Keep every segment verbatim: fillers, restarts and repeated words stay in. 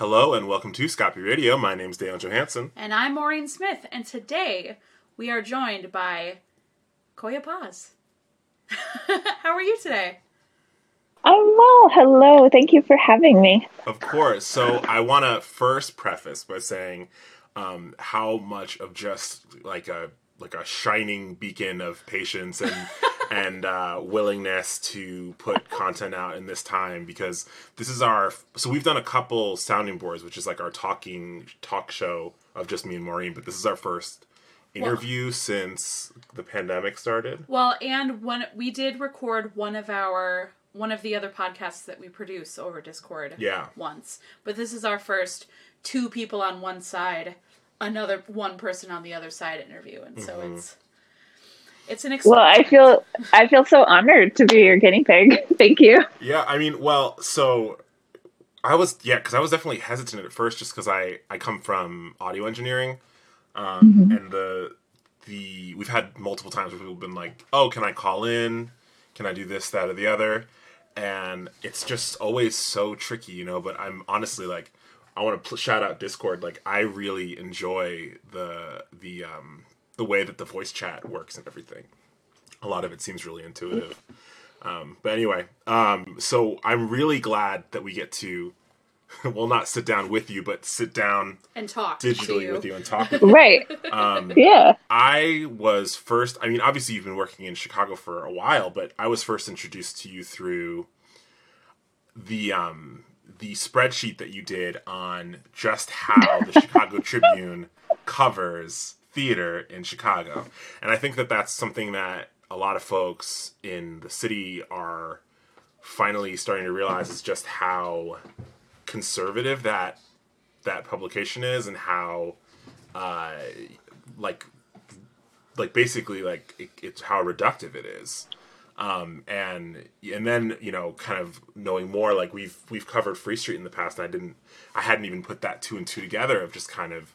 Hello and welcome to Scapi Radio. My name's Dale Johansson. And I'm Maureen Smith, and today we are joined by Coya Paz. How are you today? I'm well. Hello. Thank you for having me. Of course. So I want to first preface by saying um, how much of just like a like a shining beacon of patience and and uh, willingness to put content out in this time, because this is our, so we've done a couple sounding boards, which is like our talking talk show of just me and Maureen, but this is our first interview well, since the pandemic started. Well, and when we did record one of our, one of the other podcasts that we produce over Discord yeah. once, but this is our first two people on one side, another one person on the other side interview. And so mm-hmm. it's, It's an well, I feel I feel so honored to be your guinea pig. Thank you. Yeah, I mean, well, so I was, yeah, because I was definitely hesitant at first just because I, I come from audio engineering. Um, mm-hmm. And the the we've had multiple times where people have been like, oh, can I call in? Can I do this, that, or the other? And it's just always so tricky, you know, but I'm honestly like, I want to pl- shout out Discord. Like, I really enjoy the the um. the way that the voice chat works and everything. A lot of it seems really intuitive. Um, but anyway, um, so I'm really glad that we get to, well, not sit down with you, but sit down and talk digitally you. with you and talk with you. Right. Um, yeah. I was first, I mean, obviously you've been working in Chicago for a while, but I was first introduced to you through the, um, the spreadsheet that you did on just how the Chicago Tribune covers theater in Chicago. And I think that that's something that a lot of folks in the city are finally starting to realize is just how conservative that that publication is, and how uh, like like basically like it, it's how reductive it is. Um, and and then, you know, kind of knowing more, like we've we've covered Free Street in the past, and I didn't I hadn't even put that two and two together of just kind of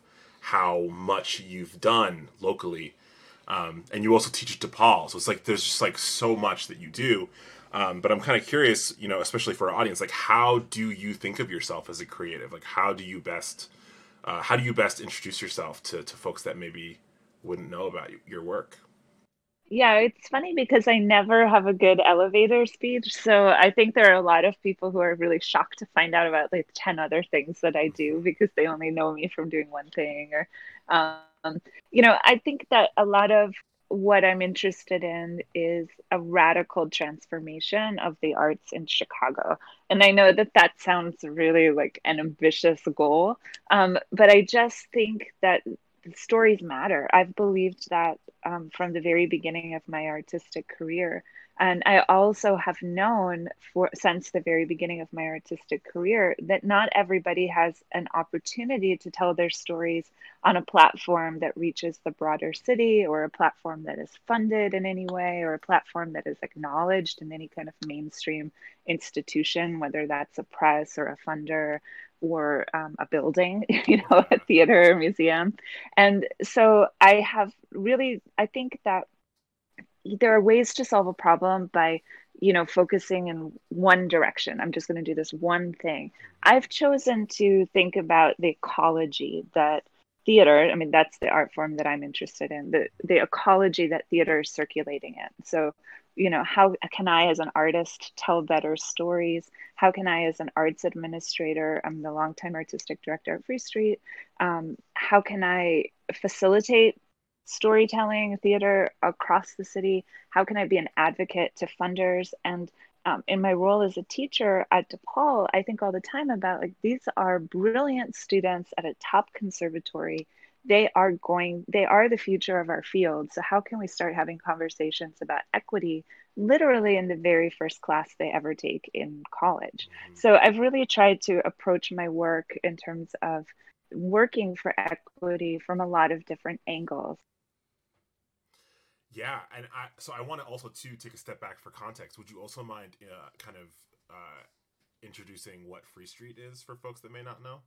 how much you've done locally. Um, and you also teach at DePaul. So it's like, there's just like so much that you do. Um, but I'm kind of curious, you know, especially for our audience, like how do you think of yourself as a creative? Like how do you best, uh, how do you best introduce yourself to, to folks that maybe wouldn't know about your work? Yeah, it's funny because I never have a good elevator speech. So I think there are a lot of people who are really shocked to find out about like ten other things that I do because they only know me from doing one thing. Or, um, you know, I think that a lot of what I'm interested in is a radical transformation of the arts in Chicago. And I know that that sounds really like an ambitious goal, um, but I just think that stories matter. I've believed that um, from the very beginning of my artistic career. And I also have known for since the very beginning of my artistic career that not everybody has an opportunity to tell their stories on a platform that reaches the broader city, or a platform that is funded in any way, or a platform that is acknowledged in any kind of mainstream institution, whether that's a press or a funder or um, a building, you know, a theater, a museum. And so I have really, I think that there are ways to solve a problem by, you know, focusing in one direction. I'm just going to do this one thing. I've chosen to think about the ecology that theater, I mean, that's the art form that I'm interested in, the, the ecology that theater is circulating in. So, you know, how can I as an artist tell better stories? How can I as an arts administrator, I'm the longtime artistic director at Free Street, um, how can I facilitate storytelling, theater across the city? How can I be an advocate to funders? And um, in my role as a teacher at DePaul, I think all the time about like, these are brilliant students at a top conservatory. They are going, they are the future of our field. So how can we start having conversations about equity literally in the very first class they ever take in college? So I've really tried to approach my work in terms of working for equity from a lot of different angles. Yeah, and I, so I want to also too take a step back for context. Would you also mind uh, kind of uh, introducing what Free Street is for folks that may not know?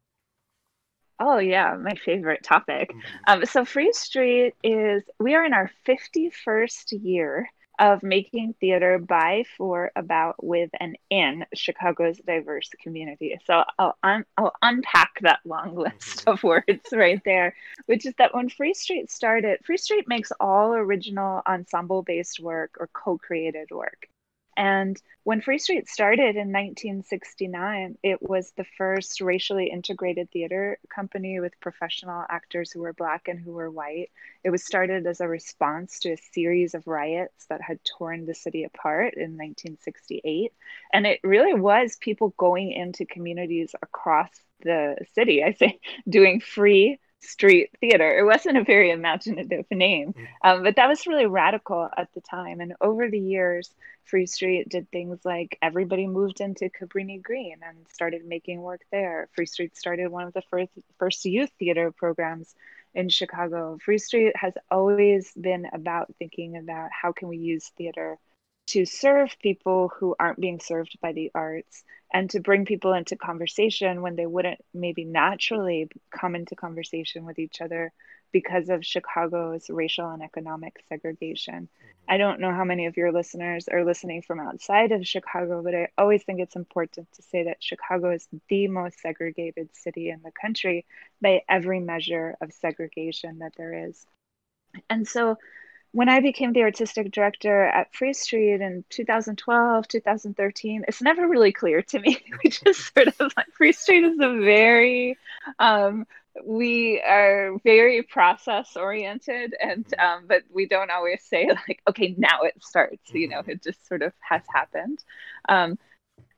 Oh yeah, my favorite topic. Mm-hmm. Um, so Free Street is, we are in our fifty-first year of making theater by, for, about, with, and in Chicago's diverse community. So I'll, un- I'll unpack that long list of words right there, which is that when Free Street started, Free Street makes all original ensemble-based work or co-created work. And when Free Street started in nineteen sixty-nine, it was the first racially integrated theater company with professional actors who were Black and who were white. It was started as a response to a series of riots that had torn the city apart in nineteen sixty-eight. And it really was people going into communities across the city, I say, doing free street theater. It wasn't a very imaginative name, um, but that was really radical at the time. And over the years, Free Street did things like everybody moved into Cabrini Green and started making work there. Free Street started one of the first, first youth theater programs in Chicago. Free Street has always been about thinking about how can we use theater to serve people who aren't being served by the arts, and to bring people into conversation when they wouldn't maybe naturally come into conversation with each other because of Chicago's racial and economic segregation. Mm-hmm. I don't know how many of your listeners are listening from outside of Chicago, but I always think it's important to say that Chicago is the most segregated city in the country by every measure of segregation that there is. And so when I became the artistic director at Free Street in two thousand twelve, two thousand thirteen, it's never really clear to me. We just sort of like, Free Street is a very, um, we are very process oriented, and um, but we don't always say like, okay, now it starts, you know, it just sort of has happened. Um,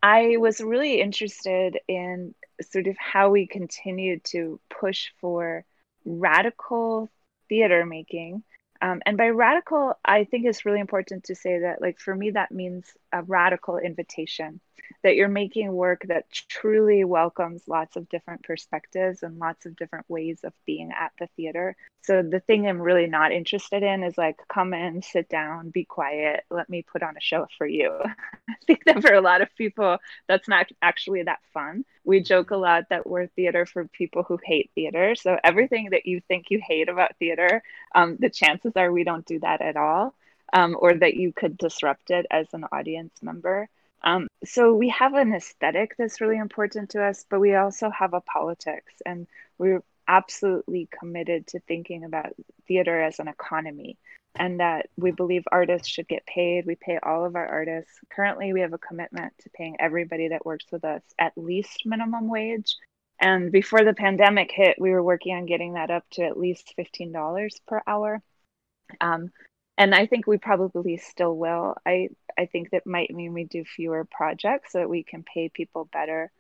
I was really interested in sort of how we continued to push for radical theater making. Um, and by radical, I think it's really important to say that, like, for me, that means a radical invitation, that you're making work that truly welcomes lots of different perspectives and lots of different ways of being at the theater. So the thing I'm really not interested in is like, come in, sit down, be quiet, let me put on a show for you. I think that for a lot of people, that's not actually that fun. We joke a lot that we're theater for people who hate theater. So everything that you think you hate about theater, um, the chances are we don't do that at all, um, or that you could disrupt it as an audience member. Um, so we have an aesthetic that's really important to us, but we also have a politics, and we're absolutely committed to thinking about theater as an economy, and that we believe artists should get paid. We pay all of our artists. Currently, we have a commitment to paying everybody that works with us at least minimum wage. And before the pandemic hit, we were working on getting that up to at least fifteen dollars per hour. Um, And I think we probably still will. I, I think that might mean we do fewer projects so that we can pay people better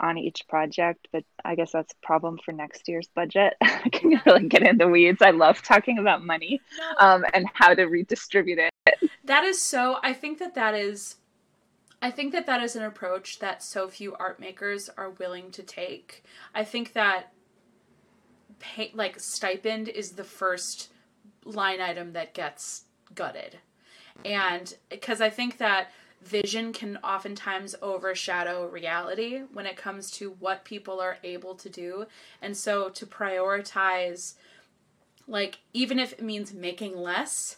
on each project. But I guess that's a problem for next year's budget. I can really get in the weeds. I love talking about money um, and how to redistribute it. That is so, I think that that is, I think that that is an approach that so few art makers are willing to take. I think that pay, like stipend is the first line item that gets gutted. And because I think that vision can oftentimes overshadow reality when it comes to what people are able to do. And so to prioritize, like, even if it means making less,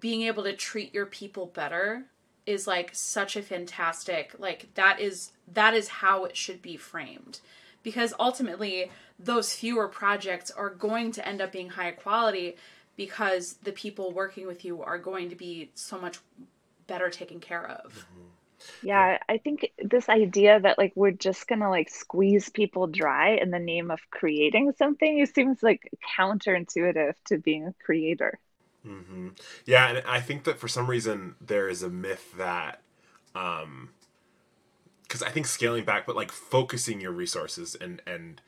being able to treat your people better is like such a fantastic, like that is, that is how it should be framed. Because ultimately those fewer projects are going to end up being high quality, because the people working with you are going to be so much better taken care of. Yeah, I think this idea that like we're just gonna like squeeze people dry in the name of creating something, it seems like counterintuitive to being a creator. Mm-hmm. Yeah, and I think that for some reason there is a myth that, um, because I think scaling back, but like focusing your resources and and.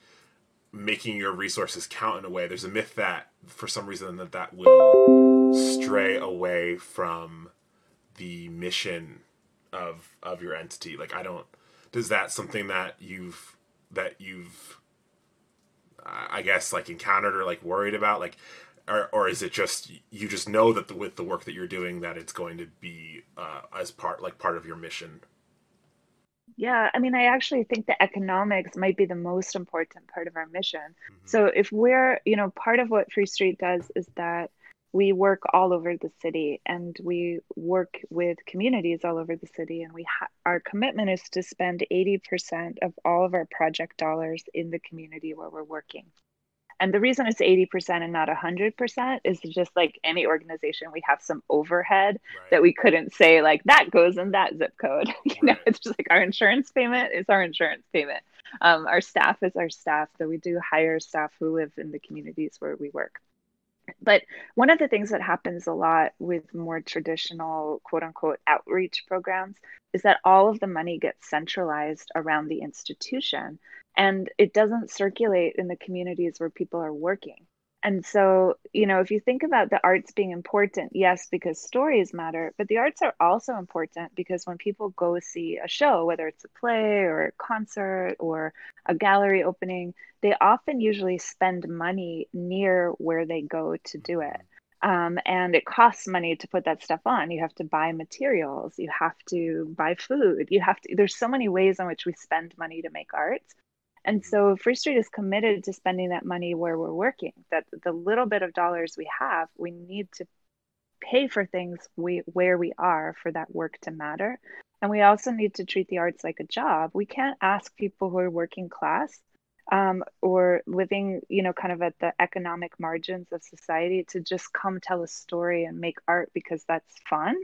making your resources count in a way. There's a myth that for some reason that that will stray away from the mission of, of your entity. Like, I don't, does that something that you've, that you've, uh, I guess like encountered or like worried about, like, or, or is it just, you just know that the, with the work that you're doing, that it's going to be, uh, as part, like part of your mission? Yeah, I mean, I actually think the economics might be the most important part of our mission. Mm-hmm. So if we're, you know, part of what Free Street does is that we work all over the city, and we work with communities all over the city. And we ha- our commitment is to spend eighty percent of all of our project dollars in the community where we're working. And the reason it's eighty percent and not one hundred percent is just like any organization, we have some overhead right. that we couldn't say like that goes in that zip code. you right. know, it's just like our insurance payment is our insurance payment. Um, our staff is our staff, though we do hire staff who live in the communities where we work. But one of the things that happens a lot with more traditional, quote unquote, outreach programs is that all of the money gets centralized around the institution, and it doesn't circulate in the communities where people are working. And so, you know, if you think about the arts being important, yes, because stories matter, but the arts are also important because when people go see a show, whether it's a play or a concert or a gallery opening, they often usually spend money near where they go to do it. Um, and it costs money to put that stuff on. You have to buy materials, you have to buy food, you have to, there's so many ways in which we spend money to make arts. And so Free Street is committed to spending that money where we're working, that the little bit of dollars we have, we need to pay for things we, where we are for that work to matter. And we also need to treat the arts like a job. We can't ask people who are working class um, or living, you know, kind of at the economic margins of society to just come tell a story and make art because that's fun.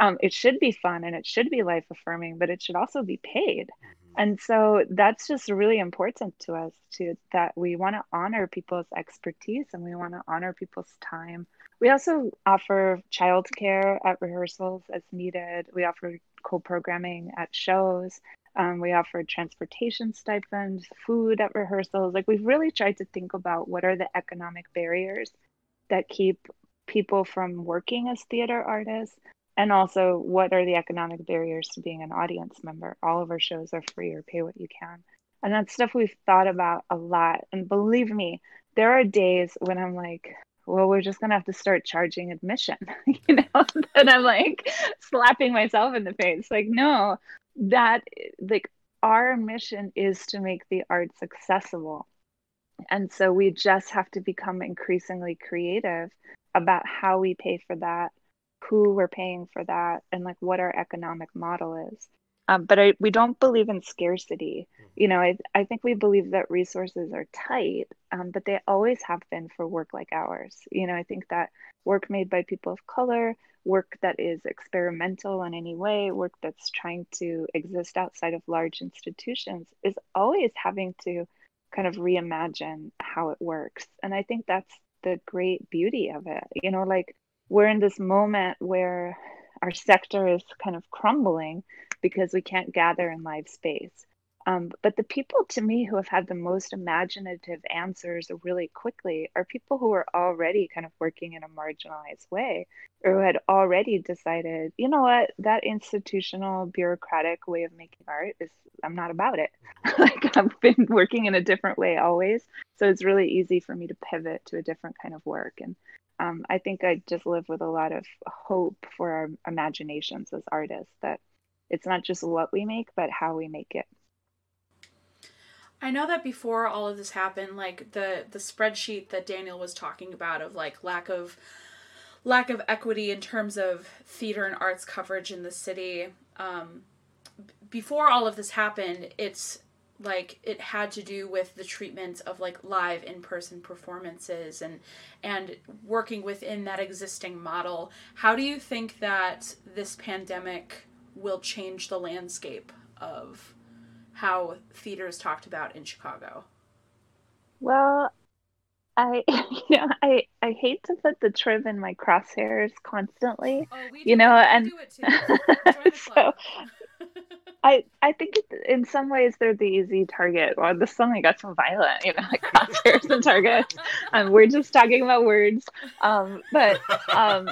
Um, it should be fun and it should be life affirming, but it should also be paid. And so that's just really important to us, too, that we want to honor people's expertise and we want to honor people's time. We also offer childcare at rehearsals as needed. We offer co-programming at shows. Um, we offer transportation stipends, food at rehearsals. Like, we've really tried to think about what are the economic barriers that keep people from working as theater artists. And also, what are the economic barriers to being an audience member? All of our shows are free or pay what you can. And that's stuff we've thought about a lot. And believe me, there are days when I'm like, well, we're just going to have to start charging admission. you know, and I'm like slapping myself in the face. Like, no, that like our mission is to make the arts accessible. And so we just have to become increasingly creative about how we pay for that, who we're paying for that, and like what our economic model is. Um, but I, we don't believe in scarcity. You know, I, I think we believe that resources are tight, um, but they always have been for work like ours. You know, I think that work made by people of color, work that is experimental in any way, work that's trying to exist outside of large institutions is always having to kind of reimagine how it works. And I think that's the great beauty of it. You know, like, we're in this moment where our sector is kind of crumbling because we can't gather in live space. Um, but the people, to me, who have had the most imaginative answers really quickly are people who are already kind of working in a marginalized way, or who had already decided, you know what, that institutional bureaucratic way of making art is, I'm not about it. Like, I've been working in a different way always. So it's really easy for me to pivot to a different kind of work. And Um, I think I just live with a lot of hope for our imaginations as artists, that it's not just what we make, but how we make it. I know that before all of this happened, like the, the spreadsheet that Daniel was talking about of like lack of lack of equity in terms of theater and arts coverage in the city. Um, before all of this happened, it's like it had to do with the treatment of like live in-person performances and and working within that existing model. How do you think that this pandemic will change the landscape of how theater is talked about in Chicago? Well, I you know I, I hate to put the triv in my crosshairs constantly. Oh, we do, you know, we and do it too. Join the club. So, I, I think in some ways they're the easy target. Well, this song I got so violent, you know, like crosshairs and targets. Um, we're just talking about words. Um, but um,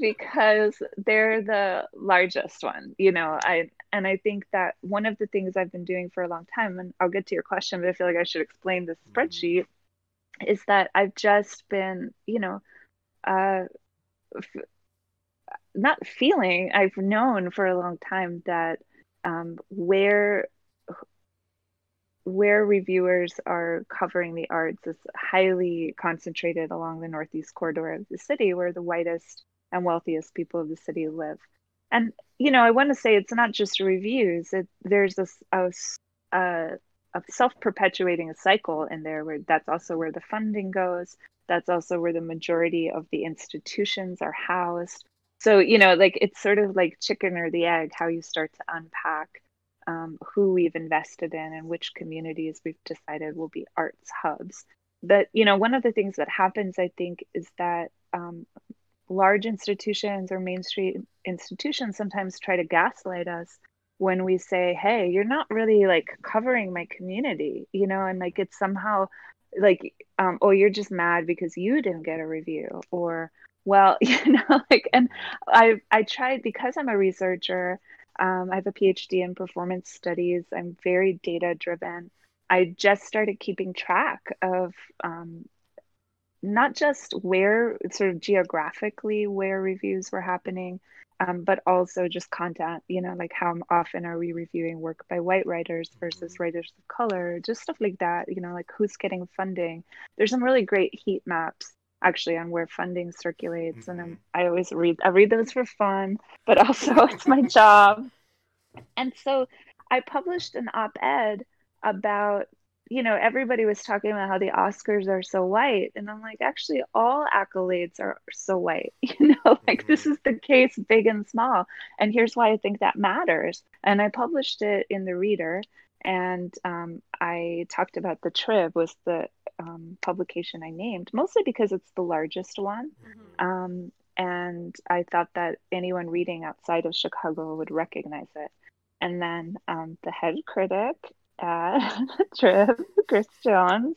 because they're the largest one, you know, I and I think that one of the things I've been doing for a long time, and I'll get to your question, but I feel like I should explain this spreadsheet, mm-hmm. is that I've just been, you know, uh, f- not feeling, I've known for a long time that Um, where where reviewers are covering the arts is highly concentrated along the northeast corridor of the city, where the whitest and wealthiest people of the city live. And, you know, I want to say it's not just reviews. It, there's a, a, a self-perpetuating cycle in there where that's also where the funding goes. That's also where the majority of the institutions are housed. So, you know, like it's sort of like chicken or the egg, how you start to unpack um, who we've invested in and which communities we've decided will be arts hubs. But, you know, one of the things that happens, I think, is that um, large institutions or mainstream institutions sometimes try to gaslight us when we say, hey, you're not really like covering my community, you know, and like it's somehow like, um, oh, you're just mad because you didn't get a review, or, well, you know, like, and I I tried, because I'm a researcher, um, I have a P H D in performance studies, I'm very data driven. I just started keeping track of um, not just where, sort of geographically where reviews were happening, Um, but also just content, you know, like how often are we reviewing work by white writers versus writers of color, just stuff like that, you know, like who's getting funding. There's some really great heat maps actually on where funding circulates. Mm-hmm. And I'm, I always read, I read those for fun, but also it's my job. And so I published an op-ed about, you know, everybody was talking about how the Oscars are so white. And I'm like, actually, all accolades are so white. You know, like mm-hmm. this is the case, big and small. And here's why I think that matters. And I published it in The Reader. And um, I talked about The Trib was the um, publication I named, mostly because it's the largest one. Mm-hmm. Um, and I thought that anyone reading outside of Chicago would recognize it. And then um, the head critic at The Trib, Chris Jones.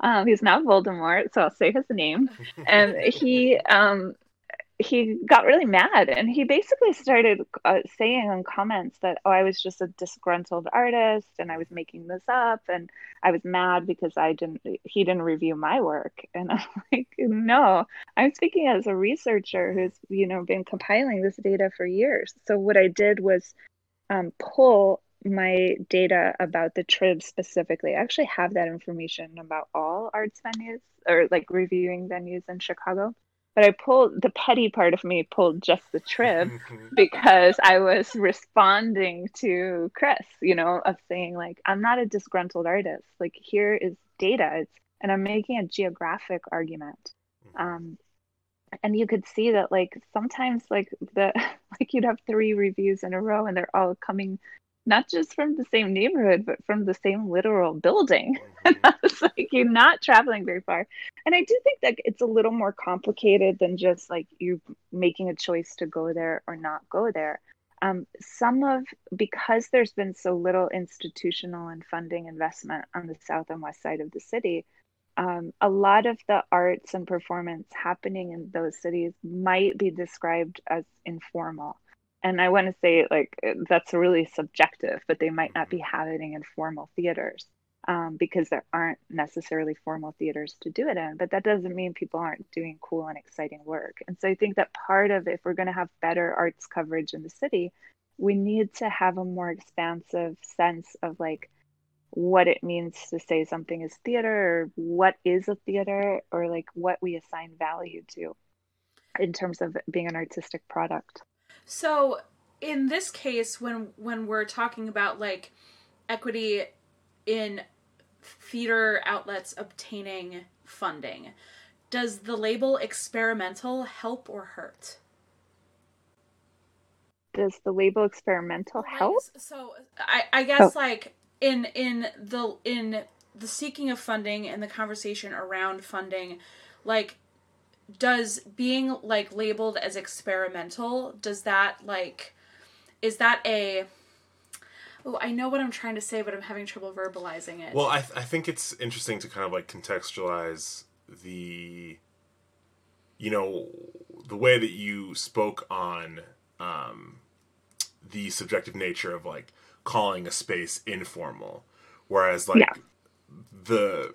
Um, he's not Voldemort, so I'll say his name. And he um, he got really mad, and he basically started uh, saying in comments that, oh, I was just a disgruntled artist, and I was making this up, and I was mad because I didn't. He didn't review my work, and I'm like, no, I'm speaking as a researcher who's, you know, been compiling this data for years. So what I did was um, pull my data about The Trib specifically. I actually have that information about all arts venues or like reviewing venues in Chicago, but I pulled the petty part of me pulled just The Trib because I was responding to Chris, you know, of saying like, I'm not a disgruntled artist. Like here is data. It's, and I'm making a geographic argument. Um, And you could see that like sometimes like the, like you'd have three reviews in a row and they're all coming not just from the same neighborhood, but from the same literal building. And I was like, you're not traveling very far. And I do think that it's a little more complicated than just like you making a choice to go there or not go there. Um, some of, because there's been so little institutional and funding investment on the south and west side of the city, um, a lot of the arts and performance happening in those cities might be described as informal. And I want to say, like, that's really subjective, but they might not be happening in formal theaters um, because there aren't necessarily formal theaters to do it in. But that doesn't mean people aren't doing cool and exciting work. And so I think that part of, if we're going to have better arts coverage in the city, we need to have a more expansive sense of, like, what it means to say something is theater, or what is a theater, or, like, what we assign value to in terms of being an artistic product. So in this case, when when we're talking about like equity in theater outlets obtaining funding, does the label experimental help or hurt? Does the label experimental help? So I, I guess oh. like in in the in the seeking of funding and the conversation around funding, like, does being like labeled as experimental, does that like, is that a, oh, I know what I'm trying to say, but I'm having trouble verbalizing it. Well, I th- I think it's interesting to kind of like contextualize the, you know, the way that you spoke on um, the subjective nature of like calling a space informal. Whereas like yeah. the,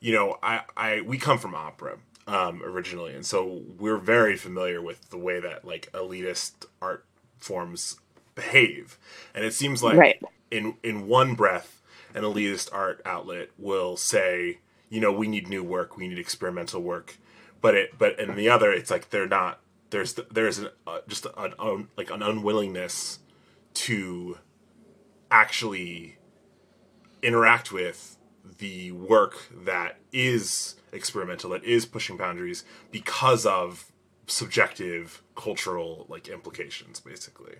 you know, I, I, we come from opera. Um, originally, and so we're very familiar with the way that like elitist art forms behave, and it seems like right. in in one breath an elitist art outlet will say, you know, we need new work, we need experimental work, but it, but in the other, it's like they're not. There's there's an, uh, just an um, like an unwillingness to actually interact with the work that is experimental, that is pushing boundaries, because of subjective cultural like implications, basically.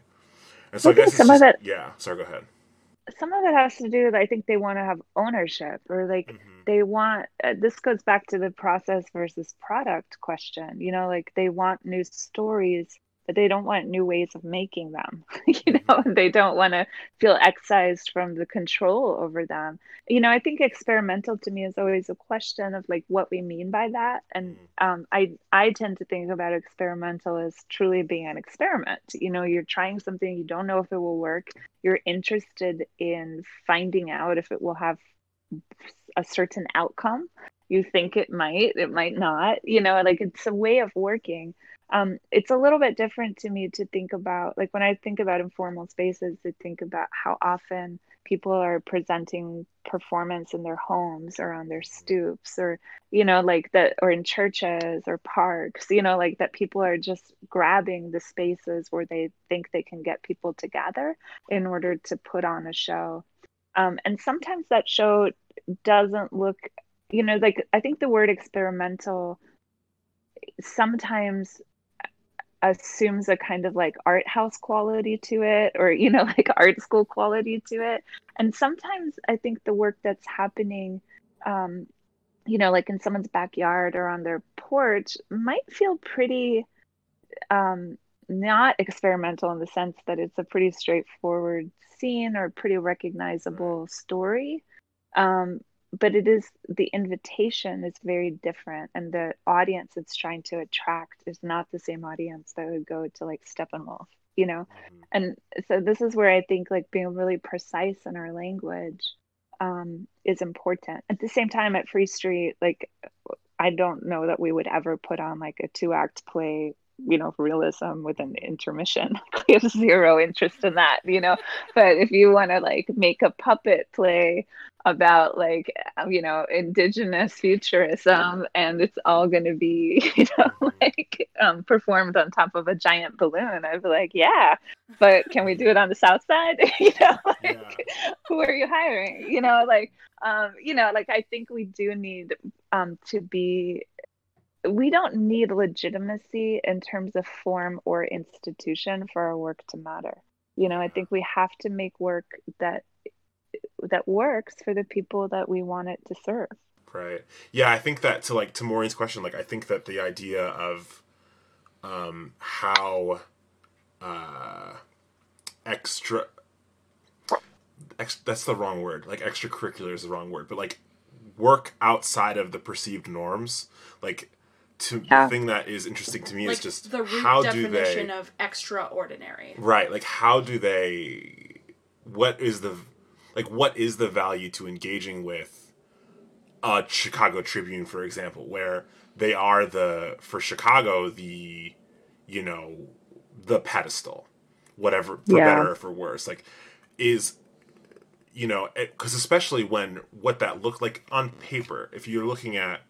And so I, I guess some it's just, of it, yeah. Sorry, go ahead. Some of it has to do with, I think they want to have ownership, or like mm-hmm. they want, uh, this goes back to the process versus product question, you know, like they want new stories, but they don't want new ways of making them, you know, mm-hmm. they don't want to feel excised from the control over them. You know, I think experimental to me is always a question of like what we mean by that. And um, I, I tend to think about experimental as truly being an experiment. You know, you're trying something, you don't know if it will work. You're interested in finding out if it will have a certain outcome. You think it might, it might not, you know, like it's a way of working. Um, it's a little bit different to me to think about, like when I think about informal spaces, to think about how often people are presenting performance in their homes or on their stoops, or, you know, like that, or in churches or parks, you know, like that people are just grabbing the spaces where they think they can get people together in order to put on a show. Um, and sometimes that show doesn't look, you know, like I think the word experimental sometimes assumes a kind of like art house quality to it, or, you know, like art school quality to it. And sometimes I think the work that's happening, um, you know, like in someone's backyard or on their porch might feel pretty um, not experimental in the sense that it's a pretty straightforward scene or pretty recognizable story. Um, but it is, the invitation is very different, and the audience it's trying to attract is not the same audience that would go to like Steppenwolf, you know? Mm-hmm. And so this is where I think like being really precise in our language um, is important. At the same time at Free Street, like, I don't know that we would ever put on like a two act play, you know, realism with an intermission. We have zero interest in that, you know, but if you want to like make a puppet play about like, you know, indigenous futurism, and it's all going to be, you know, like um, performed on top of a giant balloon, I'd be like, yeah, but can we do it on the South Side? You know, like, yeah. Who are you hiring? You know, like, um, you know, like, I think we do need um, to be, we don't need legitimacy in terms of form or institution for our work to matter. You know, I think we have to make work that that works for the people that we want it to serve. Right. Yeah, I think that to like to Maureen's question, like I think that the idea of um, how uh, extra ex, that's the wrong word. Like extracurricular is the wrong word, but like work outside of the perceived norms, like. To yeah. The thing that is interesting to me like is just the root how do they definition of extraordinary, right? Like how do they? What is the like? What is the value to engaging with a Chicago Tribune, for example, where they are the for Chicago the you know the pedestal, whatever for yeah. better or for worse, like is you know because especially when what that looked like on paper, if you're looking at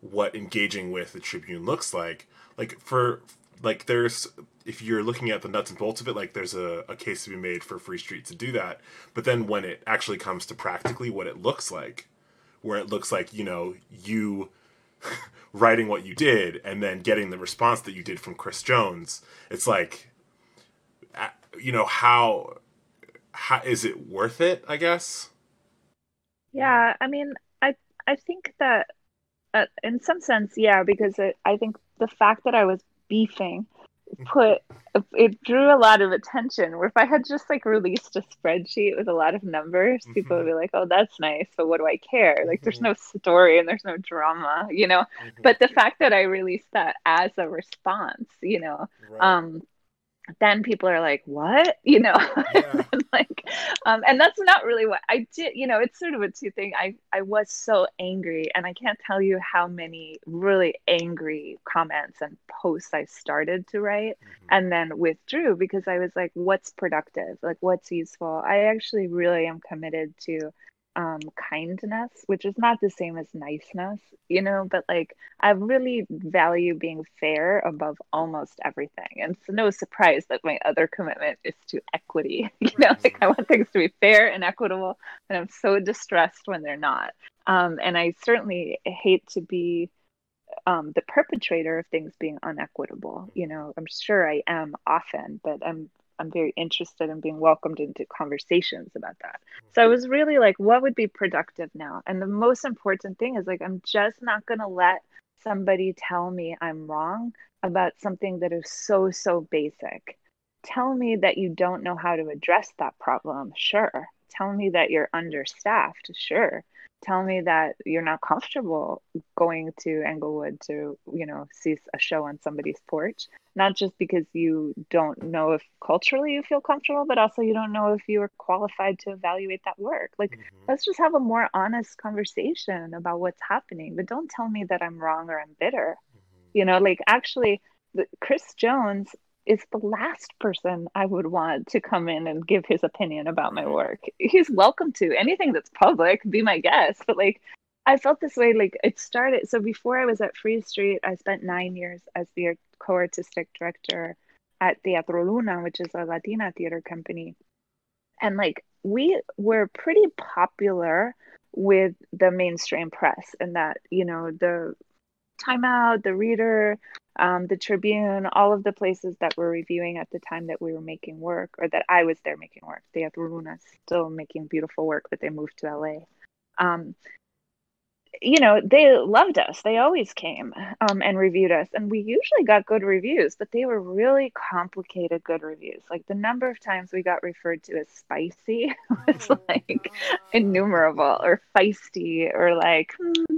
what engaging with the Tribune looks like, like for, like there's, if you're looking at the nuts and bolts of it, like there's a, a case to be made for Free Street to do that. But then when it actually comes to practically what it looks like, where it looks like, you know, you writing what you did and then getting the response that you did from Chris Jones, it's like, you know, how, how is it worth it, I guess? Yeah. I mean, I, I think that, Uh, in some sense, yeah, because it, I think the fact that I was beefing put it drew a lot of attention. Where if I had just like released a spreadsheet with a lot of numbers, mm-hmm. people would be like, "Oh, that's nice, but what do I care?" Like, mm-hmm. there's no story and there's no drama, you know. Mm-hmm. But the fact that I released that as a response, you know, right. um, then people are like, "What?" You know, yeah. and like, um, and that's not really what I did. You know, it's sort of a two thing. I I was so angry, and I can't tell you how many really angry comments and posts I started to write, mm-hmm. and then withdrew because I was like, "What's productive? Like, what's useful?" I actually really am committed to um, kindness, which is not the same as niceness, you know, but like I really value being fair above almost everything. And it's no surprise that my other commitment is to equity. You know, like I want things to be fair and equitable, and I'm so distressed when they're not. Um, and I certainly hate to be um, the perpetrator of things being unequitable. You know, I'm sure I am often, but I'm I'm very interested in being welcomed into conversations about that. So I was really like, what would be productive now? And the most important thing is like, I'm just not going to let somebody tell me I'm wrong about something that is so, so basic. Tell me that you don't know how to address that problem. Sure. Tell me that you're understaffed. Sure. Tell me that you're not comfortable going to Englewood to, you know, see a show on somebody's porch, not just because you don't know if culturally you feel comfortable, but also you don't know if you are qualified to evaluate that work. Like, mm-hmm. let's just have a more honest conversation about what's happening. But don't tell me that I'm wrong or I'm bitter. Mm-hmm. You know, like actually, Chris Jones is the last person I would want to come in and give his opinion about my work. He's welcome to anything that's public, be my guest. But like, I felt this way, like it started. So before I was at Free Street, I spent nine years as the co-artistic director at Teatro Luna, which is a Latina theater company. And like, we were pretty popular with the mainstream press, and that, you know, the Time Out, The Reader, um, The Tribune, all of the places that were reviewing at the time that we were making work, or that I was there making work. Teatro Luna still making beautiful work, but they moved to L A. Um, you know, they loved us. They always came um, and reviewed us. And we usually got good reviews, but they were really complicated good reviews. Like the number of times we got referred to as spicy was like innumerable, or feisty, or like... Hmm,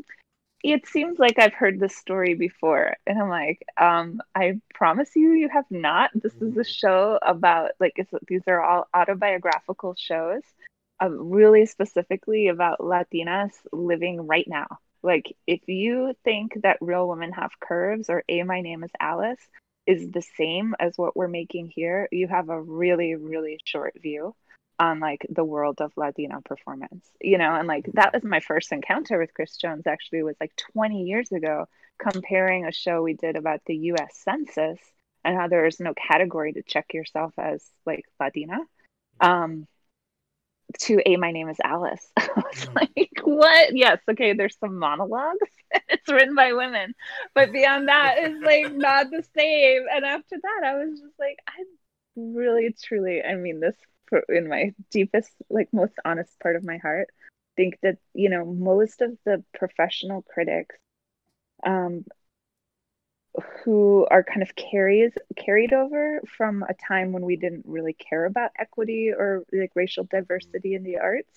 it seems like I've heard this story before. And I'm like, um, I promise you, you have not. This is a show about, like, it's, these are all autobiographical shows, uh, really specifically about Latinas living right now. Like, if you think that Real Women Have Curves or A My Name is Alice is the same as what we're making here, you have a really, really short view on like the world of Latino performance, you know. And like that was my first encounter with Chris Jones, actually, was like twenty years ago, comparing a show we did about the U S Census and how there is no category to check yourself as like Latina, um, to A My Name is Alice. I was like, what? Yes, okay, there's some monologues. It's written by women. But beyond that, it's like not the same. And after that, I was just like, I really, truly, I mean this in my deepest, like most honest part of my heart, think that, you know, most of the professional critics um, who are kind of carries carried over from a time when we didn't really care about equity or like racial diversity in the arts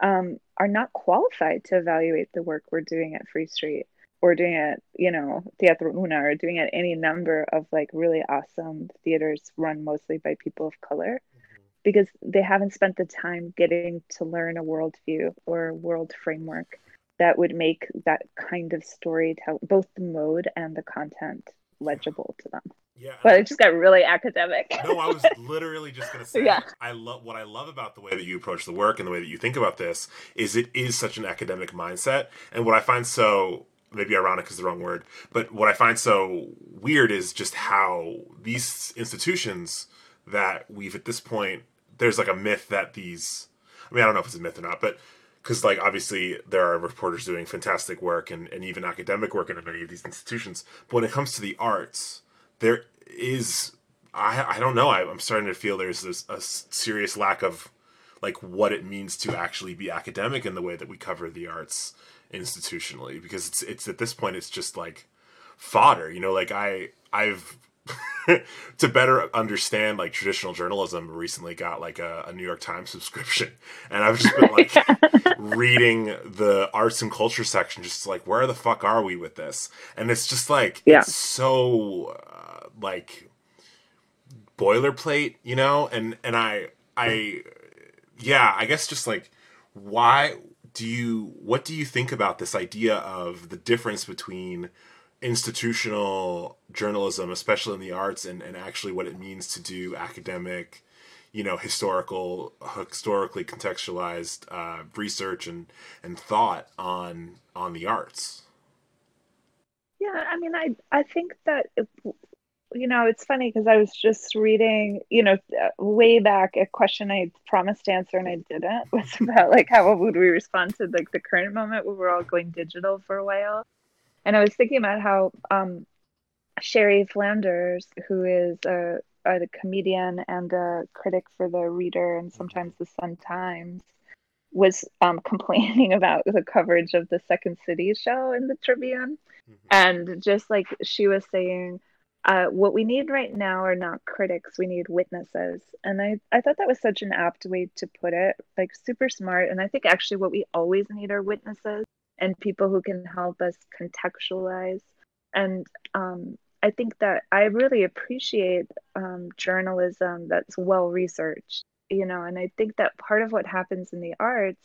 um, are not qualified to evaluate the work we're doing at Free Street or doing at, you know, Teatro Luna, or doing at any number of like really awesome theaters run mostly by people of color, because they haven't spent the time getting to learn a worldview or a world framework that would make that kind of story, tell, both the mode and the content, legible to them. Yeah, but it just got really academic. No, I was literally just going to say, yeah. I love what I love about the way that you approach the work and the way that you think about this is it is such an academic mindset. And what I find so, maybe ironic is the wrong word, but what I find so weird is just how these institutions that we've at this point, there's like a myth that these, I mean, I don't know if it's a myth or not, but because like, obviously there are reporters doing fantastic work and, and even academic work in many of these institutions. But when it comes to the arts, there is, I I don't know, I, I'm starting to feel there's this a serious lack of like what it means to actually be academic in the way that we cover the arts institutionally, because it's, it's at this point, it's just like fodder, you know, like I, I've, to better understand like traditional journalism, recently got like a, a New York Times subscription, and I've just been like reading the arts and culture section, just like, where the fuck are we with this? And it's just like, yeah, it's so uh, like boilerplate, you know. And and I I yeah I guess just like, why do you what do you think about this idea of the difference between institutional journalism, especially in the arts, and, and actually what it means to do academic, you know, historical, historically contextualized uh, research and, and thought on on the arts. Yeah, I mean, I I think that, you know, it's funny because I was just reading, you know, way back a question I promised to answer and I didn't was about like how would we respond to like the current moment where we're all going digital for a while. And I was thinking about how um, Sherry Flanders, who is a, a comedian and a critic for The Reader and sometimes The Sun-Times, was um, complaining about the coverage of the Second City show in the Tribune. Mm-hmm. And just like she was saying, uh, what we need right now are not critics, we need witnesses. And I, I thought that was such an apt way to put it, like super smart. And I think actually what we always need are witnesses and people who can help us contextualize. And um, I think that I really appreciate um, journalism that's well-researched, you know, and I think that part of what happens in the arts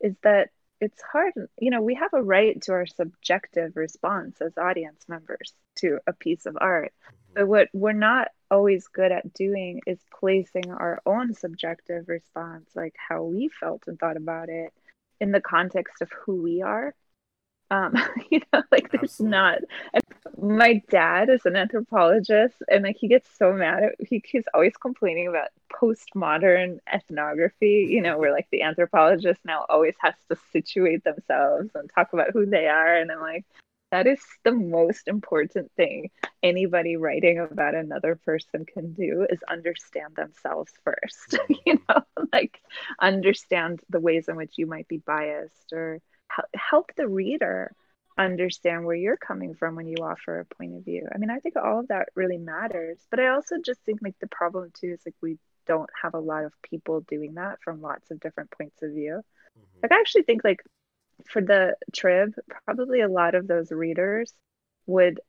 is that it's hard, you know, we have a right to our subjective response as audience members to a piece of art. But what we're not always good at doing is placing our own subjective response, like how we felt and thought about it, in the context of who we are. Um, you know, like there's Absolutely. Not, and my dad is an anthropologist and like, he gets so mad at, he, he's always complaining about postmodern ethnography, you know, where like the anthropologist now always has to situate themselves and talk about who they are. And I'm like, that is the most important thing anybody writing about another person can do is understand themselves first, you know, like understand the ways in which you might be biased or help the reader understand where you're coming from when you offer a point of view. I mean, I think all of that really matters, but I also just think like the problem too is like we don't have a lot of people doing that from lots of different points of view. Mm-hmm. Like I actually think like for the Trib, probably a lot of those readers would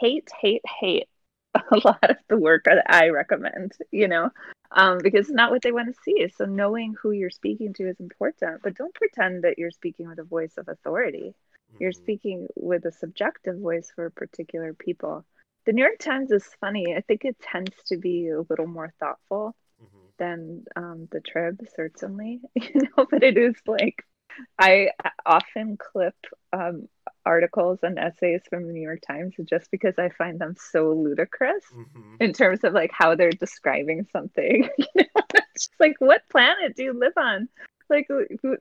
hate, hate, hate a lot of the work that I recommend, you know, um, because it's not what they want to see. So knowing who you're speaking to is important, but don't pretend that you're speaking with a voice of authority. Mm-hmm. You're speaking with a subjective voice for particular people. The New York Times is funny. I think it tends to be a little more thoughtful mm-hmm. than um, the Trib, certainly, you know, but it is like, I often clip um, articles and essays from the New York Times just because I find them so ludicrous mm-hmm. in terms of like how they're describing something. You know? It's just like, what planet do you live on? Like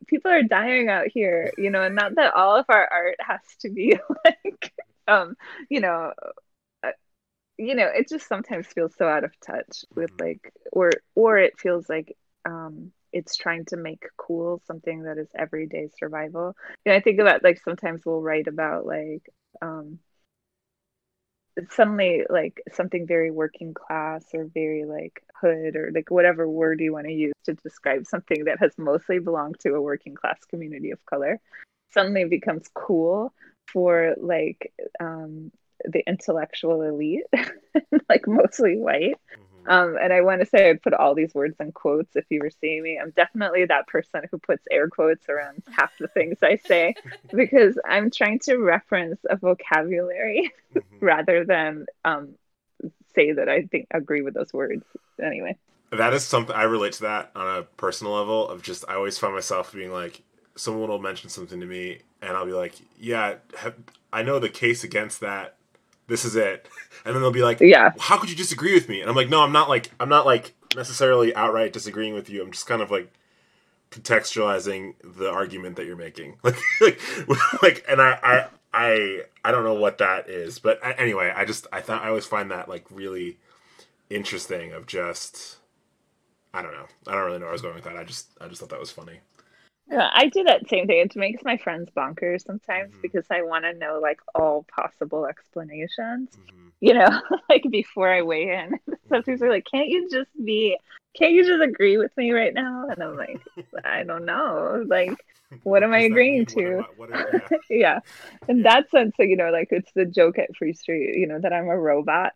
people are dying out here, you know, and not that all of our art has to be like, um, you know, uh, you know, it just sometimes feels so out of touch with mm-hmm. like, or, or it feels like, um, it's trying to make cool something that is everyday survival. You know, I think about like sometimes we'll write about like um, suddenly like something very working class or very like hood or like whatever word you want to use to describe something that has mostly belonged to a working class community of color suddenly becomes cool for like um, the intellectual elite, like mostly white. Um, and I want to say I'd put all these words in quotes if you were seeing me. I'm definitely that person who puts air quotes around half the things I say because I'm trying to reference a vocabulary mm-hmm. rather than um, say that I think agree with those words anyway. That is something I relate to that on a personal level of just I always find myself being like someone will mention something to me and I'll be like, yeah, have, I know the case against that. This is it. And then they'll be like, yeah. Well, how could you disagree with me? And I'm like, no, I'm not like, I'm not like necessarily outright disagreeing with you. I'm just kind of like contextualizing the argument that you're making. Like, like, like and I, I, I, I don't know what that is, but I, anyway, I just, I thought I always find that like really interesting of just, I don't know. I don't really know where I was going with that. I just, I just thought that was funny. Yeah, I do that same thing. It makes my friends bonkers sometimes mm-hmm. because I want to know like all possible explanations, mm-hmm. you know, like before I weigh in. So people are like, can't you just be, can't you just agree with me right now? And I'm like, I don't know. Like, what am I agreeing to? What am I, what am I, yeah. yeah. In that sense, you know, like it's the joke at Free Street, you know, that I'm a robot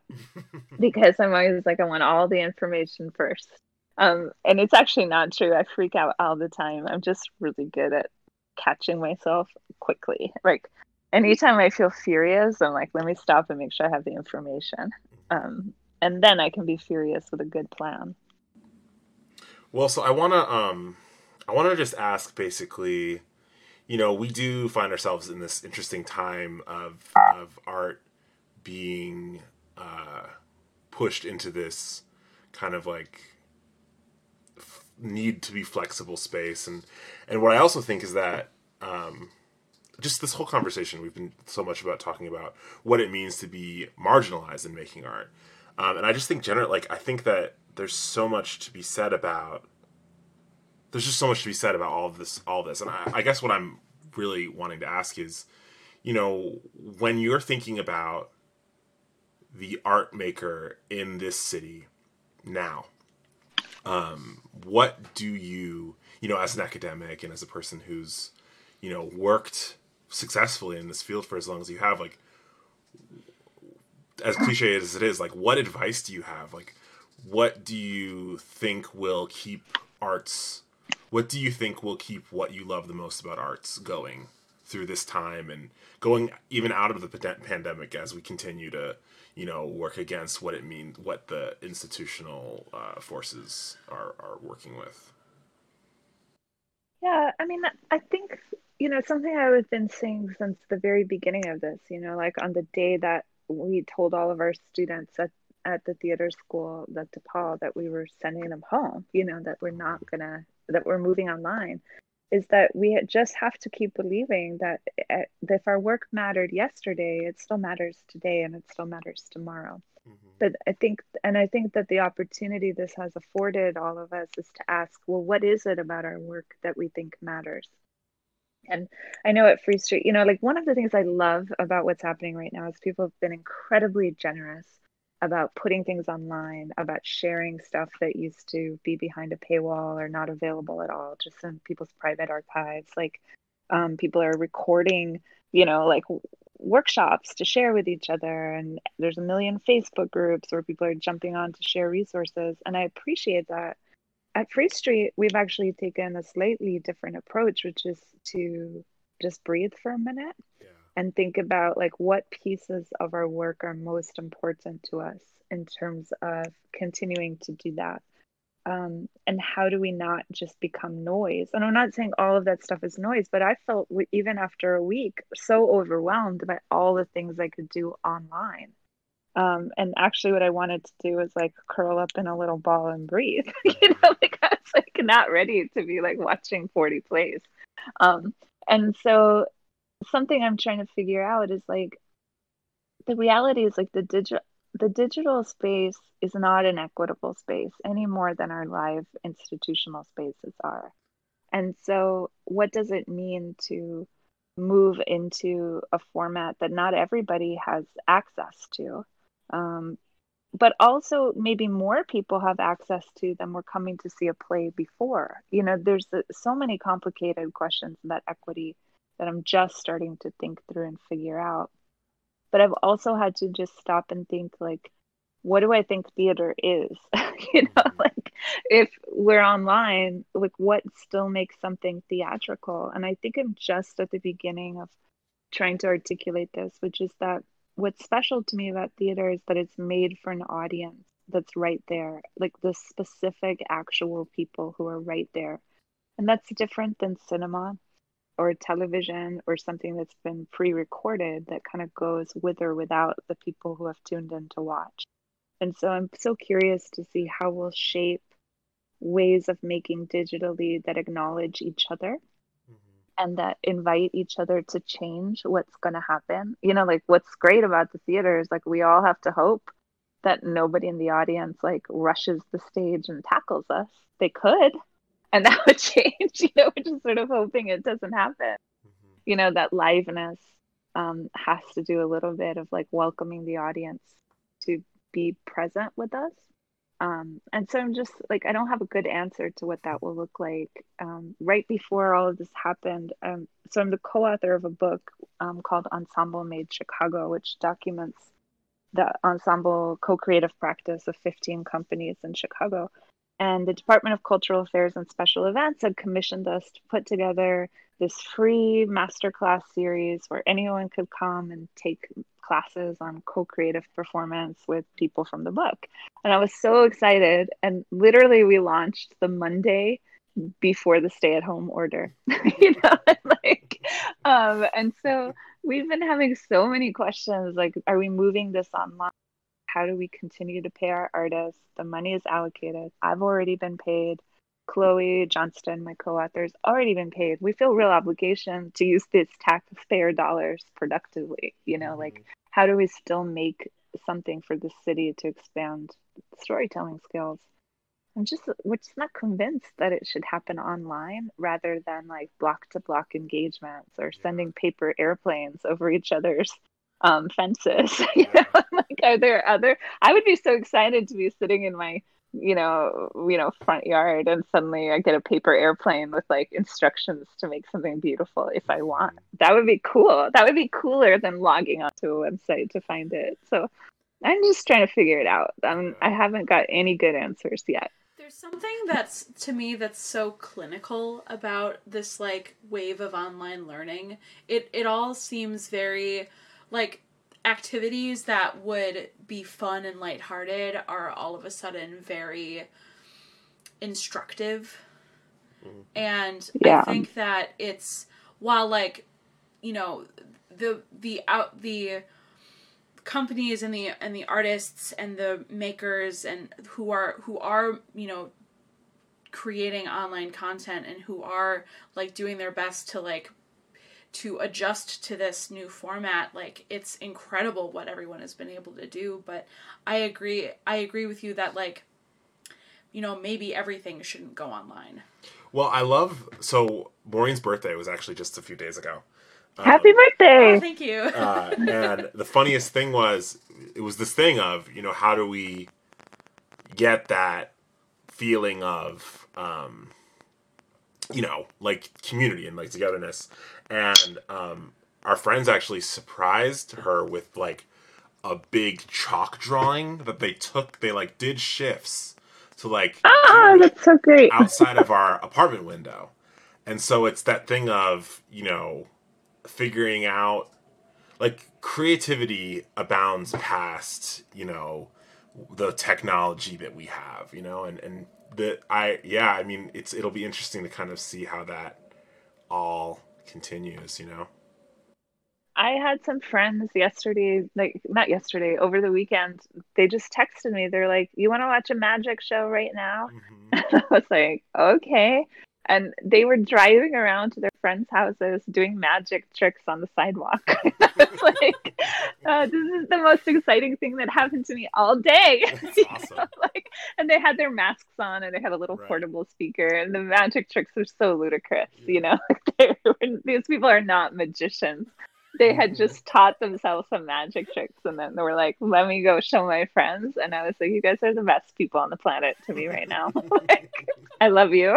because I'm always like, I want all the information first. Um, and it's actually not true. I freak out all the time. I'm just really good at catching myself quickly. Like anytime I feel furious, I'm like, let me stop and make sure I have the information. Um, and then I can be furious with a good plan. Well, so I want to um, I want to just ask, basically, you know, we do find ourselves in this interesting time of of art being uh, pushed into this kind of like f- need to be flexible space, and and what I also think is that um, just this whole conversation we've been so much about talking about what it means to be marginalized in making art, um, and I just think generally, like, I think that there's so much to be said about. There's just so much to be said about all of this, all this, and I, I guess what I'm really wanting to ask is, you know, when you're thinking about the art maker in this city now, um, what do you, you know, as an academic and as a person who's, you know, worked successfully in this field for as long as you have, like, as cliche as it is, like, what advice do you have? Like, what do you think will keep arts, what do you think will keep what you love the most about arts going through this time and going even out of the pandemic as we continue to, you know, work against what it means, what the institutional uh, forces are, are working with? Yeah, I mean, I think, you know, something I've been saying since the very beginning of this, you know, like on the day that we told all of our students at, at the theater school, that DePaul, that we were sending them home, you know, that we're not gonna, that we're moving online, is that we just have to keep believing that if our work mattered yesterday, it still matters today and it still matters tomorrow. Mm-hmm. But I think, and I think that the opportunity this has afforded all of us is to ask, well, what is it about our work that we think matters? And I know at Free Street, you know, like one of the things I love about what's happening right now is people have been incredibly generous about putting things online, about sharing stuff that used to be behind a paywall or not available at all, just in people's private archives. Like um, people are recording, you know, like w- workshops to share with each other. And there's a million Facebook groups where people are jumping on to share resources. And I appreciate that. At Free Street, we've actually taken a slightly different approach, which is to just breathe for a minute. Yeah. And think about like what pieces of our work are most important to us in terms of continuing to do that. Um, and how do we not just become noise? And I'm not saying all of that stuff is noise, but I felt even after a week so overwhelmed by all the things I could do online. Um, and actually what I wanted to do was like curl up in a little ball and breathe, you know, like I was like not ready to be like watching forty plays. Um, and so something I'm trying to figure out is like the reality is like the digital the digital space is not an equitable space any more than our live institutional spaces are. And so what does it mean to move into a format that not everybody has access to, um, but also maybe more people have access to than were coming to see a play before? You know, there's the, so many complicated questions about equity that I'm just starting to think through and figure out. But I've also had to just stop and think, like, what do I think theater is? You know, like if we're online, like what still makes something theatrical? And I think I'm just at the beginning of trying to articulate this, which is that what's special to me about theater is that it's made for an audience that's right there, like the specific actual people who are right there. And that's different than cinema or television or something that's been pre-recorded that kind of goes with or without the people who have tuned in to watch. And so I'm so curious to see how we'll shape ways of making digitally that acknowledge each other, mm-hmm. and that invite each other to change what's going to happen. You know, like what's great about the theater is like we all have to hope that nobody in the audience like rushes the stage and tackles us. They could. And that would change, you know, we're just sort of hoping it doesn't happen. Mm-hmm. You know, that liveness um, has to do a little bit of like welcoming the audience to be present with us. Um, and so I'm just like, I don't have a good answer to what that will look like. Um, right before all of this happened, um, so I'm the co-author of a book um, called Ensemble Made Chicago, which documents the ensemble co-creative practice of fifteen companies in Chicago. And the Department of Cultural Affairs and Special Events had commissioned us to put together this free masterclass series where anyone could come and take classes on co-creative performance with people from the book. And I was so excited. And literally we launched the Monday before the stay-at-home order, you know, like, um, and so we've been having so many questions, like, are we moving this online? How do we continue to pay our artists? The money is allocated. I've already been paid. Chloe Johnston, my co-author's, already been paid. We feel real obligation to use these taxpayer dollars productively. You know, mm-hmm. like, how do we still make something for the city to expand storytelling skills? I'm just, we're just not convinced that it should happen online rather than like block-to-block engagements or yeah. sending paper airplanes over each other's um, fences. Yeah. You know, like, are there other? I would be so excited to be sitting in my, you know, you know, front yard, and suddenly I get a paper airplane with like instructions to make something beautiful if I want. Mm-hmm. That would be cool. That would be cooler than logging onto a website to find it. So I'm just trying to figure it out. I'm, I haven't got any good answers yet. There's something that's, to me, that's so clinical about this, like, wave of online learning. It it all seems very, like, activities that would be fun and lighthearted are all of a sudden very instructive. Mm-hmm. And yeah. I think that it's, while, like, you know, the, the out, the... companies and the and the artists and the makers and who are who are you know creating online content and who are like doing their best to like to adjust to this new format, like, it's incredible what everyone has been able to do. But I agree I agree with you that, like, you know, maybe everything shouldn't go online. Well, I love, so Maureen's birthday was actually just a few days ago. Happy birthday! Um, oh, thank you. uh, and the funniest thing was, it was this thing of, you know, how do we get that feeling of, um, you know, like, community and, like, togetherness. And um, our friends actually surprised her with, like, a big chalk drawing that they took. They, like, did shifts to, like, oh, that's so great. outside of our apartment window. And so it's that thing of, you know, figuring out, like, creativity abounds past, you know, the technology that we have, you know, and, and the, I, yeah, I mean, it's, it'll be interesting to kind of see how that all continues, you know. I had some friends yesterday, like, not yesterday, over the weekend, they just texted me. They're like, you want to watch a magic show right now? Mm-hmm. I was like, okay. And they were driving around to their friends' houses doing magic tricks on the sidewalk. I was like, uh, this is the most exciting thing that happened to me all day. That's awesome. Know? Like, and they had their masks on and they had a little right. portable speaker, and the magic tricks were so ludicrous, yeah. you know. They were, these people are not magicians. They had just taught themselves some magic tricks, and then they were like, let me go show my friends. And I was like, you guys are the best people on the planet to me right now. Like, I love you.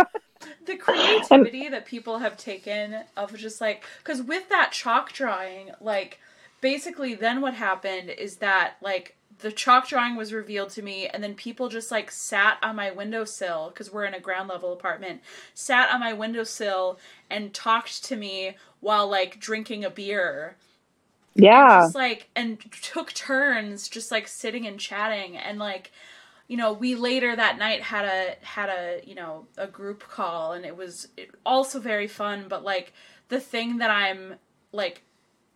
The creativity that people have taken of just, like, because with that chalk drawing, like, basically then what happened is that, like, the chalk drawing was revealed to me, and then people just, like, sat on my windowsill, because we're in a ground level apartment, sat on my windowsill and talked to me while, like, drinking a beer. Yeah. And just, like, and took turns just, like, sitting and chatting, and, like, you know, we later that night had a, had a, you know, a group call, and it was also very fun. But, like, the thing that I'm, like,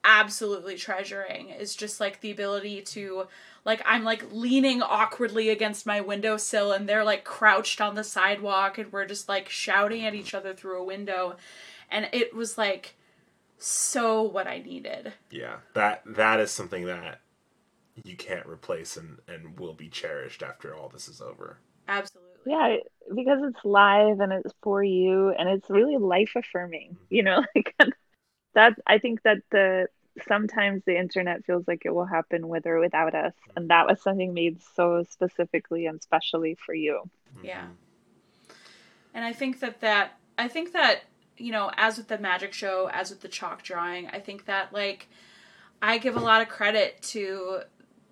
absolutely treasuring is just, like, the ability to, like, I'm, like, leaning awkwardly against my windowsill, and they're, like, crouched on the sidewalk, and we're just, like, shouting at each other through a window. And it was, like, so what I needed. Yeah, that, that is something that you can't replace and, and will be cherished after all this is over. Absolutely. Yeah, because it's live and it's for you, and it's really life affirming, mm-hmm. you know, like that. I think that the, sometimes the internet feels like it will happen with or without us. Mm-hmm. And that was something made so specifically and specially for you. Mm-hmm. Yeah. And I think that that, I think that, you know, as with the magic show, as with the chalk drawing, I think that, like, I give a lot of credit to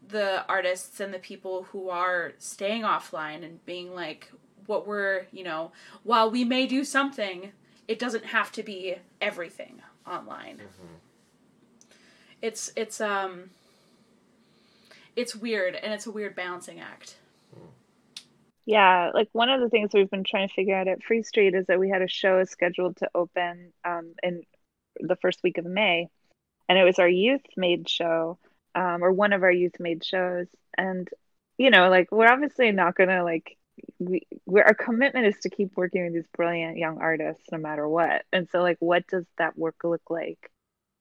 the artists and the people who are staying offline and being like, what we're, you know, while we may do something, it doesn't have to be everything online. Mm-hmm. It's, it's, um, it's weird, and it's a weird balancing act. Yeah, like one of the things we've been trying to figure out at Free Street is that we had a show scheduled to open um, in the first week of May, and it was our youth-made show, um, or one of our youth-made shows, and, you know, like, we're obviously not going to, like, we, we're, our commitment is to keep working with these brilliant young artists no matter what, and so, like, what does that work look like,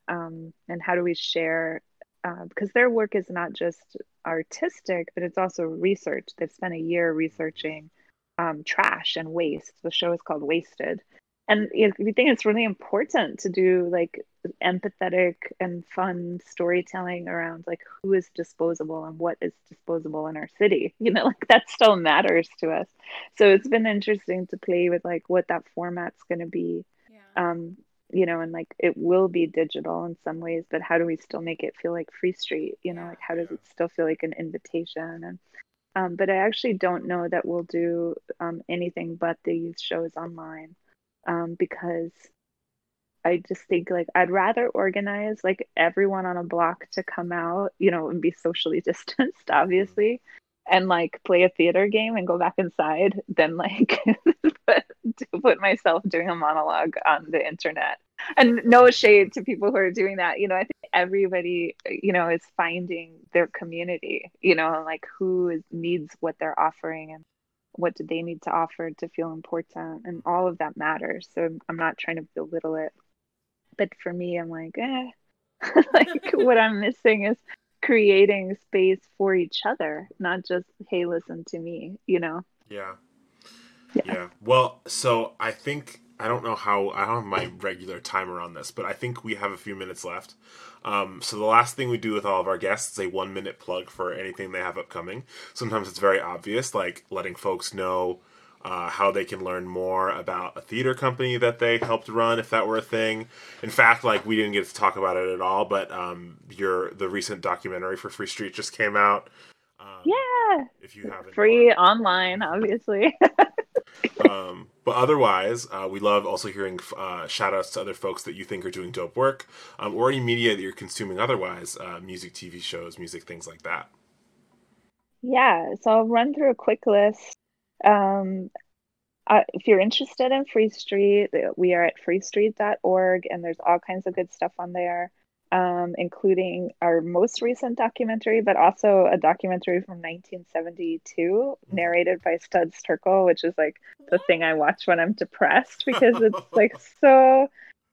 um, and how do we share, uh, because their work is not just artistic, but it's also research. They've spent a year researching um, trash and waste. The show is called Wasted. And you know, we think it's really important to do like empathetic and fun storytelling around like who is disposable and what is disposable in our city. You know, like that still matters to us. So it's been interesting to play with like what that format's going to be. Yeah. Um, you know, and like it will be digital in some ways, but how do we still make it feel like Free Street? You know, like how does it still feel like an invitation? And um, but I actually don't know that we'll do um, anything but the youth shows online, um, because I just think like I'd rather organize like everyone on a block to come out, you know, and be socially distanced, obviously, and like play a theater game and go back inside than like put, to put myself doing a monologue on the internet. And no shade to people who are doing that. You know, I think everybody, you know, is finding their community, you know, like who is, needs what they're offering and what do they need to offer to feel important. And all of that matters. So I'm, I'm not trying to belittle it. But for me, I'm like, eh, like what I'm missing is creating space for each other, not just, hey, listen to me, you know? Yeah. Yeah. Yeah. Well, so I think, I don't know how, I don't have my regular timer on this, but I think we have a few minutes left. Um, so the last thing we do with all of our guests is a one minute plug for anything they have upcoming. Sometimes it's very obvious, like letting folks know Uh, how they can learn more about a theater company that they helped run, if that were a thing. In fact, like we didn't get to talk about it at all, but um, your the recent documentary for Free Street just came out. Um, yeah, if you haven't, free online, obviously. um, but otherwise, uh, we love also hearing uh, shout outs to other folks that you think are doing dope work, um, or any media that you're consuming otherwise, uh, music, T V shows, music, things like that. Yeah, so I'll run through a quick list. Um, uh, if you're interested in Free Street, we are at free street dot org, and there's all kinds of good stuff on there, um, including our most recent documentary, but also a documentary from nineteen seventy-two narrated by Studs Terkel, which is like the thing I watch when I'm depressed, because it's like so...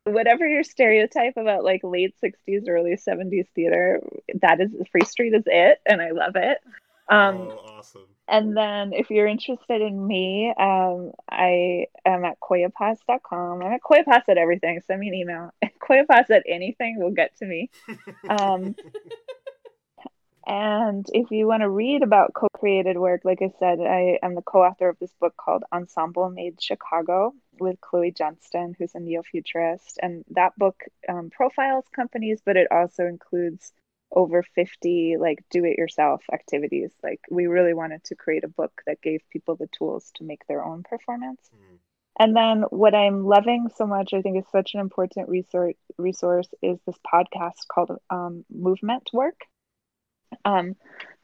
Whatever your stereotype about like late sixties, early seventies theater, that is, Free Street is it, and I love it. Um, oh, awesome. And then if you're interested in me, um, I am at coya paz dot com. I'm at Coyapaz at everything. Send me an email. Coyapaz at anything will get to me. Um, and if you want to read about co-created work, like I said, I am the co-author of this book called Ensemble Made Chicago with Chloe Johnston, who's a neo-futurist. And that book um, profiles companies, but it also includes over fifty like do-it-yourself activities. Like we really wanted to create a book that gave people the tools to make their own performance. Mm-hmm. And then what I'm loving so much, I think is such an important resource, resource is this podcast called um, Movement Work, um,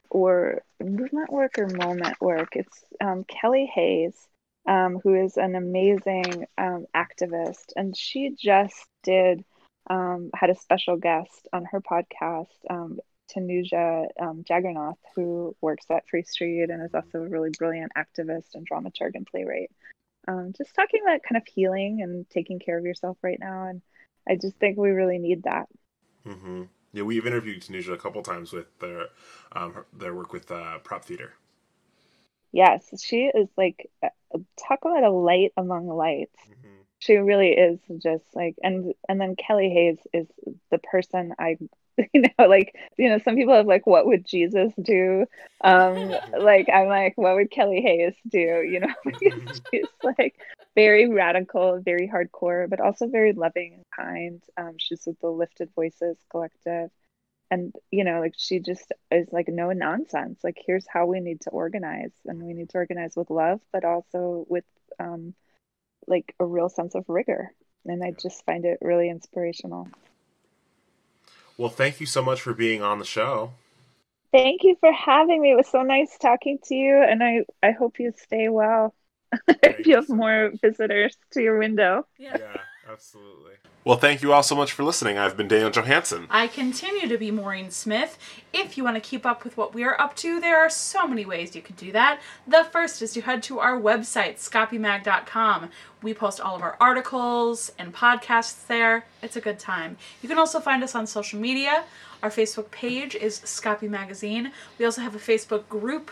or Movement Work or Moment Work. It's um, Kelly Hayes, um, who is an amazing um, activist. And she just did Um, had a special guest on her podcast, um, Tanuja um, Jagannath, who works at Free Street and is also a really brilliant activist and dramaturg and playwright. Um, just talking about kind of healing and taking care of yourself right now. And I just think we really need that. Mm-hmm. Yeah, we've interviewed Tanuja a couple times with their, um, her, their work with uh, Prop Theater. Yes, she is like, talk about a light among lights. Mm-hmm. She really is just like, and and then Kelly Hayes is the person I, you know, like, you know, some people have like, what would Jesus do? Um, like, I'm like, what would Kelly Hayes do? You know, because she's like very radical, very hardcore, but also very loving and kind. Um, she's with the Lifted Voices Collective. And, you know, like, she just is like, no nonsense. Like, here's how we need to organize. And we need to organize with love, but also with, um, like, a real sense of rigor. And I just find it really inspirational. Well, thank you so much for being on the show. Thank you for having me. It was so nice talking to you. And I, I hope you stay well. If you have more visitors to your window. Yeah. Yeah. Absolutely. Well, thank you all so much for listening. I've been Daniel Johansson. I continue to be Maureen Smith. If you want to keep up with what we are up to, there are so many ways you can do that. The first is to head to our website, scopy mag dot com. We post all of our articles and podcasts there. It's a good time. You can also find us on social media. Our Facebook page is Scopy Magazine. We also have a Facebook group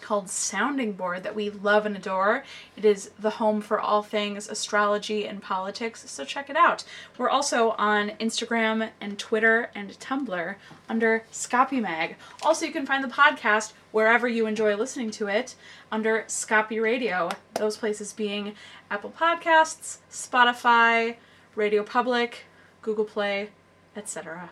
called Sounding Board that we love and adore. It is the home for all things astrology and politics, so check it out. We're also on Instagram and Twitter and Tumblr under ScopyMag. Also, you can find the podcast wherever you enjoy listening to it under Scapi Radio, those places being Apple Podcasts, Spotify, Radio Public, Google Play, et cetera.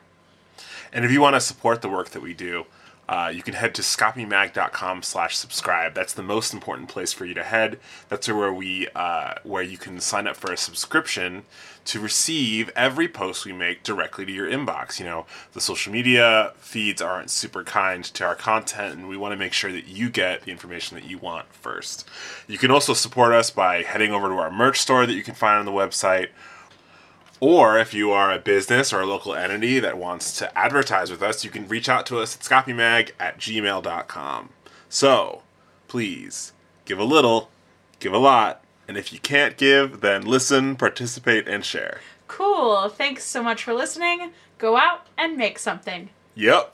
And if you want to support the work that we do, Uh, you can head to scopymag.com slash subscribe. That's the most important place for you to head. That's where we, uh, where you can sign up for a subscription to receive every post we make directly to your inbox. You know, the social media feeds aren't super kind to our content, and we want to make sure that you get the information that you want first. You can also support us by heading over to our merch store that you can find on the website. Or if you are a business or a local entity that wants to advertise with us, you can reach out to us at scopymag at gmail dot com. So, please, give a little, give a lot, and if you can't give, then listen, participate, and share. Cool. Thanks so much for listening. Go out and make something. Yep.